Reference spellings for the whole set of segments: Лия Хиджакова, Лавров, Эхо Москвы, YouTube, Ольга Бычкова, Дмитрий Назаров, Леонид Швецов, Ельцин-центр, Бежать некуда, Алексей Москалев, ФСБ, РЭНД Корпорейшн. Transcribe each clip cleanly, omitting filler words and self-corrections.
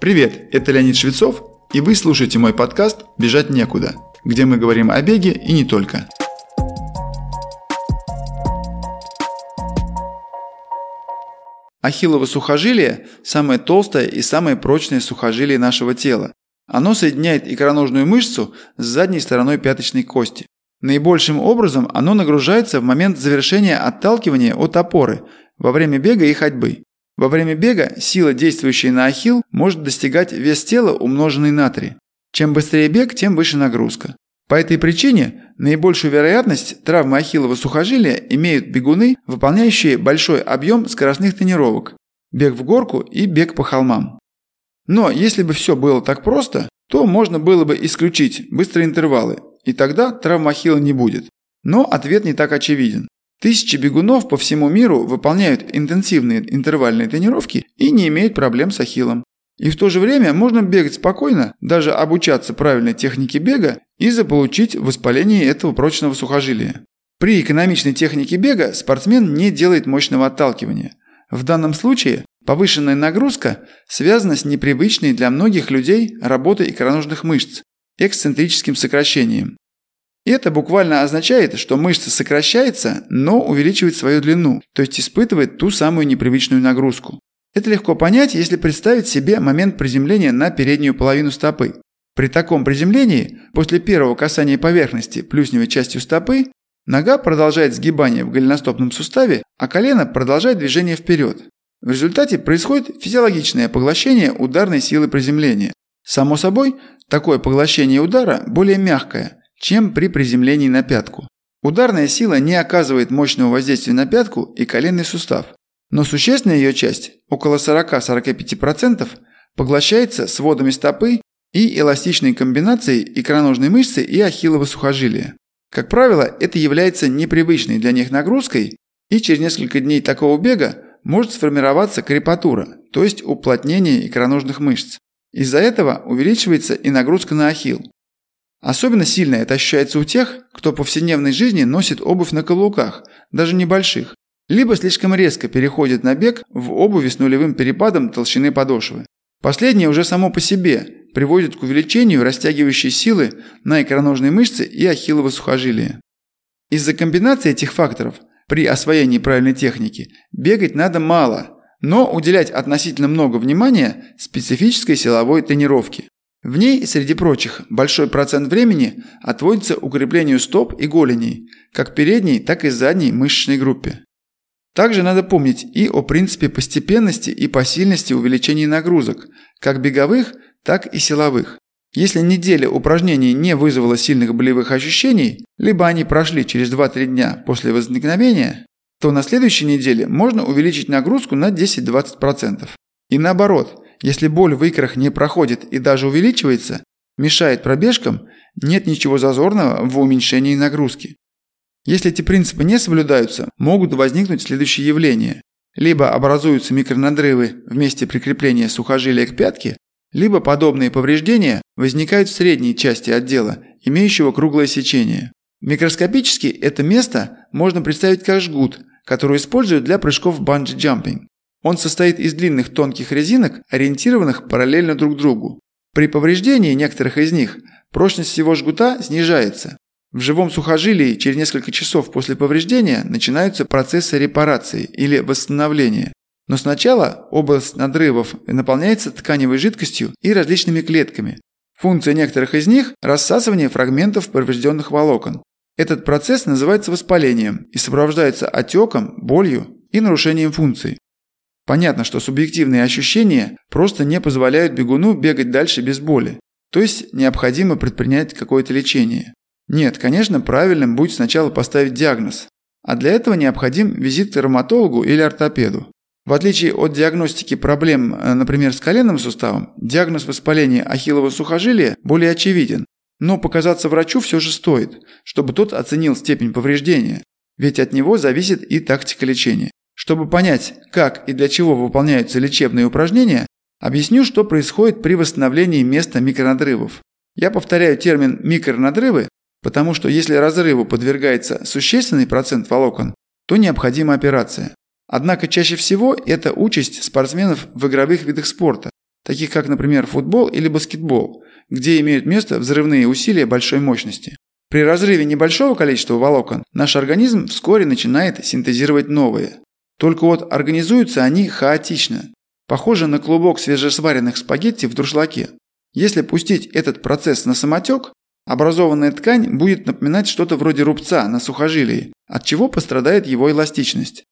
Привет, это Леонид Швецов, и вы слушаете мой подкаст «Бежать некуда», где мы говорим о беге и не только. Ахиллово сухожилие – самое толстое и самое прочное сухожилие нашего тела. Оно соединяет икроножную мышцу с задней стороной пяточной кости. Наибольшим образом оно нагружается в момент завершения отталкивания от опоры, во время бега и ходьбы. Во время бега сила, действующая на ахилл, может достигать вес тела, умноженный на 3. Чем быстрее бег, тем выше нагрузка. По этой причине наибольшую вероятность травмы ахиллова сухожилия имеют бегуны, выполняющие большой объем скоростных тренировок, бег в горку и бег по холмам. Но если бы все было так просто, то можно было бы исключить быстрые интервалы, и тогда травм ахилла не будет. Но ответ не так очевиден. Тысячи бегунов по всему миру выполняют интенсивные интервальные тренировки и не имеют проблем с ахиллом. И в то же время можно бегать спокойно, даже обучаться правильной технике бега и заполучить воспаление этого прочного сухожилия. При экономичной технике бега спортсмен не делает мощного отталкивания. В данном случае повышенная нагрузка связана с непривычной для многих людей работой икроножных мышц, эксцентрическим сокращением. Это буквально означает, что мышца сокращается, но увеличивает свою длину, то есть испытывает ту самую непривычную нагрузку. Это легко понять, если представить себе момент приземления на переднюю половину стопы. При таком приземлении, после первого касания поверхности плюсневой частью стопы, нога продолжает сгибание в голеностопном суставе, а колено продолжает движение вперед. В результате происходит физиологичное поглощение ударной силы приземления. Само собой, такое поглощение удара более мягкое, чем при приземлении на пятку. Ударная сила не оказывает мощного воздействия на пятку и коленный сустав, но существенная ее часть, около 40-45%, поглощается сводами стопы и эластичной комбинацией икроножной мышцы и ахиллова сухожилия. Как правило, это является непривычной для них нагрузкой, и через несколько дней такого бега может сформироваться крепатура, то есть уплотнение икроножных мышц. Из-за этого увеличивается и нагрузка на ахилл. Особенно сильно это ощущается у тех, кто в повседневной жизни носит обувь на каблуках, даже небольших, либо слишком резко переходит на бег в обуви с нулевым перепадом толщины подошвы. Последнее уже само по себе приводит к увеличению растягивающей силы на икроножные мышцы и ахиллово сухожилие. Из-за комбинации этих факторов при освоении правильной техники бегать надо мало, но уделять относительно много внимания специфической силовой тренировке. В ней, среди прочих, большой процент времени отводится укреплению стоп и голеней, как передней, так и задней мышечной группе. Также надо помнить и о принципе постепенности и посильности увеличения нагрузок, как беговых, так и силовых. Если неделя упражнений не вызвала сильных болевых ощущений, либо они прошли через 2-3 дня после возникновения, то на следующей неделе можно увеличить нагрузку на 10-20%. И наоборот, если боль в икрах не проходит и даже увеличивается, мешает пробежкам, нет ничего зазорного в уменьшении нагрузки. Если эти принципы не соблюдаются, могут возникнуть следующие явления. Либо образуются микронадрывы в месте прикрепления сухожилия к пятке, либо подобные повреждения возникают в средней части отдела, имеющего круглое сечение. Микроскопически это место можно представить как жгут, который используют для прыжков банджи-джампинг. Он состоит из длинных тонких резинок, ориентированных параллельно друг другу. При повреждении некоторых из них прочность всего жгута снижается. В живом сухожилии через несколько часов после повреждения начинаются процессы репарации или восстановления. Но сначала область надрывов наполняется тканевой жидкостью и различными клетками. Функция некоторых из них – рассасывание фрагментов поврежденных волокон. Этот процесс называется воспалением и сопровождается отеком, болью и нарушением функций. Понятно, что субъективные ощущения просто не позволяют бегуну бегать дальше без боли, то есть необходимо предпринять какое-то лечение. Нет, конечно, правильным будет сначала поставить диагноз, а для этого необходим визит к травматологу или ортопеду. В отличие от диагностики проблем, например, с коленным суставом, диагноз воспаления ахиллового сухожилия более очевиден, но показаться врачу все же стоит, чтобы тот оценил степень повреждения, ведь от него зависит и тактика лечения. Чтобы понять, как и для чего выполняются лечебные упражнения, объясню, что происходит при восстановлении места микронадрывов. Я повторяю термин «микронадрывы», потому что если разрыву подвергается существенный процент волокон, то необходима операция. Однако чаще всего это участь спортсменов в игровых видах спорта, таких как, например, футбол или баскетбол, где имеют место взрывные усилия большой мощности. При разрыве небольшого количества волокон наш организм вскоре начинает синтезировать новые. Только вот организуются они хаотично, похоже на клубок свежесваренных спагетти в дуршлаге. Если пустить этот процесс на самотек, образованная ткань будет напоминать что-то вроде рубца на сухожилии, от чего пострадает его эластичность.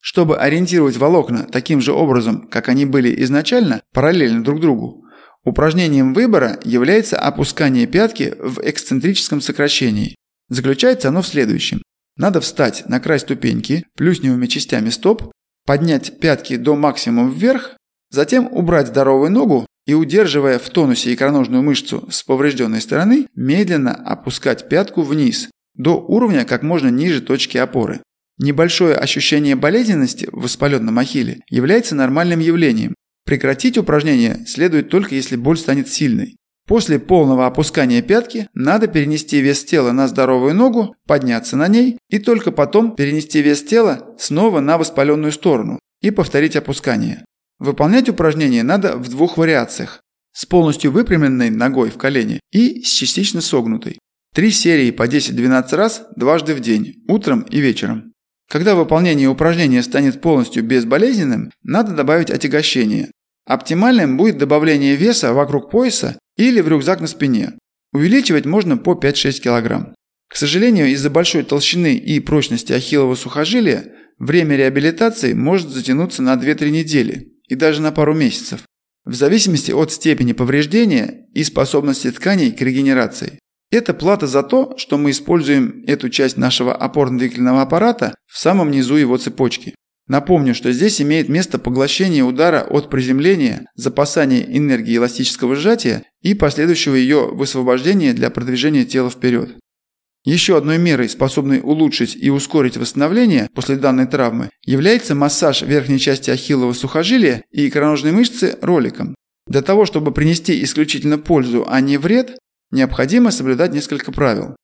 Чтобы ориентировать волокна таким же образом, как они были изначально, параллельно друг другу, упражнением выбора является опускание пятки в эксцентрическом сокращении. Заключается оно в следующем. Надо встать на край ступеньки плюсневыми частями стоп, поднять пятки до максимума вверх, затем убрать здоровую ногу и, удерживая в тонусе икроножную мышцу с поврежденной стороны, медленно опускать пятку вниз, до уровня как можно ниже точки опоры. Небольшое ощущение болезненности в воспаленном ахилле является нормальным явлением. Прекратить упражнение следует только если боль станет сильной. После полного опускания пятки надо перенести вес тела на здоровую ногу, подняться на ней и только потом перенести вес тела снова на воспаленную сторону и повторить опускание. Выполнять упражнение надо в двух вариациях – с полностью выпрямленной ногой в колене и с частично согнутой. 3 серии по 10-12 раз дважды в день, утром и вечером. Когда выполнение упражнения станет полностью безболезненным, надо добавить отягощение. Оптимальным будет добавление веса вокруг пояса или в рюкзак на спине. Увеличивать можно по 5-6 кг. К сожалению, из-за большой толщины и прочности ахиллова сухожилия время реабилитации может затянуться на 2-3 недели и даже на пару месяцев, в зависимости от степени повреждения и способности тканей к регенерации. Это плата за то, что мы используем эту часть нашего опорно-двигательного аппарата в самом низу его цепочки. Напомню, что здесь имеет место поглощение удара от приземления, запасание энергии эластического сжатия и последующего ее высвобождения для продвижения тела вперед. Еще одной мерой, способной улучшить и ускорить восстановление после данной травмы, является массаж верхней части ахиллова сухожилия и икроножной мышцы роликом. Для того, чтобы принести исключительно пользу, а не вред, необходимо соблюдать несколько правил.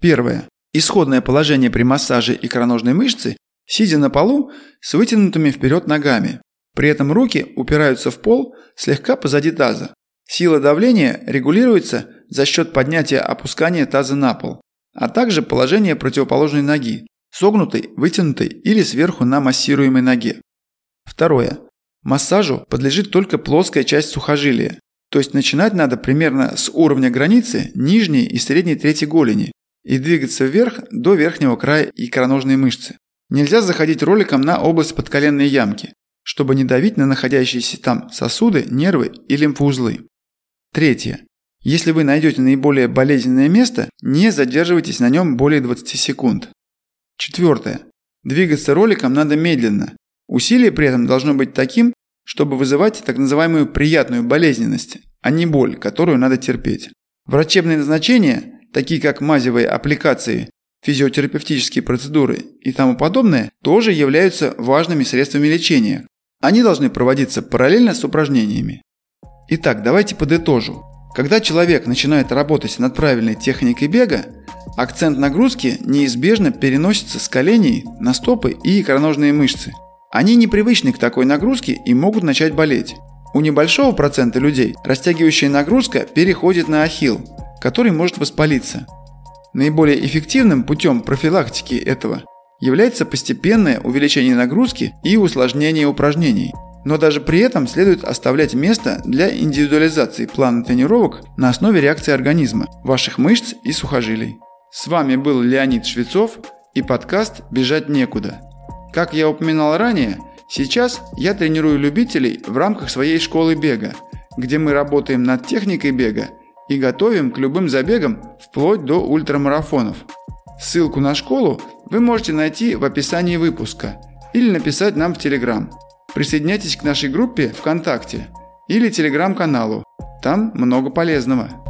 Первое. Исходное положение при массаже икроножной мышцы, сидя на полу с вытянутыми вперед ногами. При этом руки упираются в пол слегка позади таза. Сила давления регулируется за счет поднятия-опускания таза на пол, а также положение противоположной ноги, согнутой, вытянутой или сверху на массируемой ноге. Второе. Массажу подлежит только плоская часть сухожилия, то есть начинать надо примерно с уровня границы нижней и средней трети голени и двигаться вверх до верхнего края икроножной мышцы. Нельзя заходить роликом на область подколенной ямки, чтобы не давить на находящиеся там сосуды, нервы и лимфоузлы. Третье. Если вы найдете наиболее болезненное место, не задерживайтесь на нем более 20 секунд. Четвертое. Двигаться роликом надо медленно. Усилие при этом должно быть таким, чтобы вызывать так называемую приятную болезненность, а не боль, которую надо терпеть. Врачебные назначения, такие как мазевые аппликации, физиотерапевтические процедуры и тому подобное, тоже являются важными средствами лечения. Они должны проводиться параллельно с упражнениями. Итак, давайте подытожим. Когда человек начинает работать над правильной техникой бега, акцент нагрузки неизбежно переносится с коленей на стопы и икроножные мышцы. Они непривычны к такой нагрузке и могут начать болеть. У небольшого процента людей растягивающая нагрузка переходит на ахилл, который может воспалиться. Наиболее эффективным путем профилактики этого является постепенное увеличение нагрузки и усложнение упражнений. Но даже при этом следует оставлять место для индивидуализации плана тренировок на основе реакции организма, ваших мышц и сухожилий. С вами был Леонид Швецов и подкаст «Бежать некуда». Как я упоминал ранее, сейчас я тренирую любителей в рамках своей школы бега, где мы работаем над техникой бега и готовим к любым забегам вплоть до ультрамарафонов. Ссылку на школу вы можете найти в описании выпуска или написать нам в Telegram. Присоединяйтесь к нашей группе ВКонтакте или Телеграм-каналу. Там много полезного.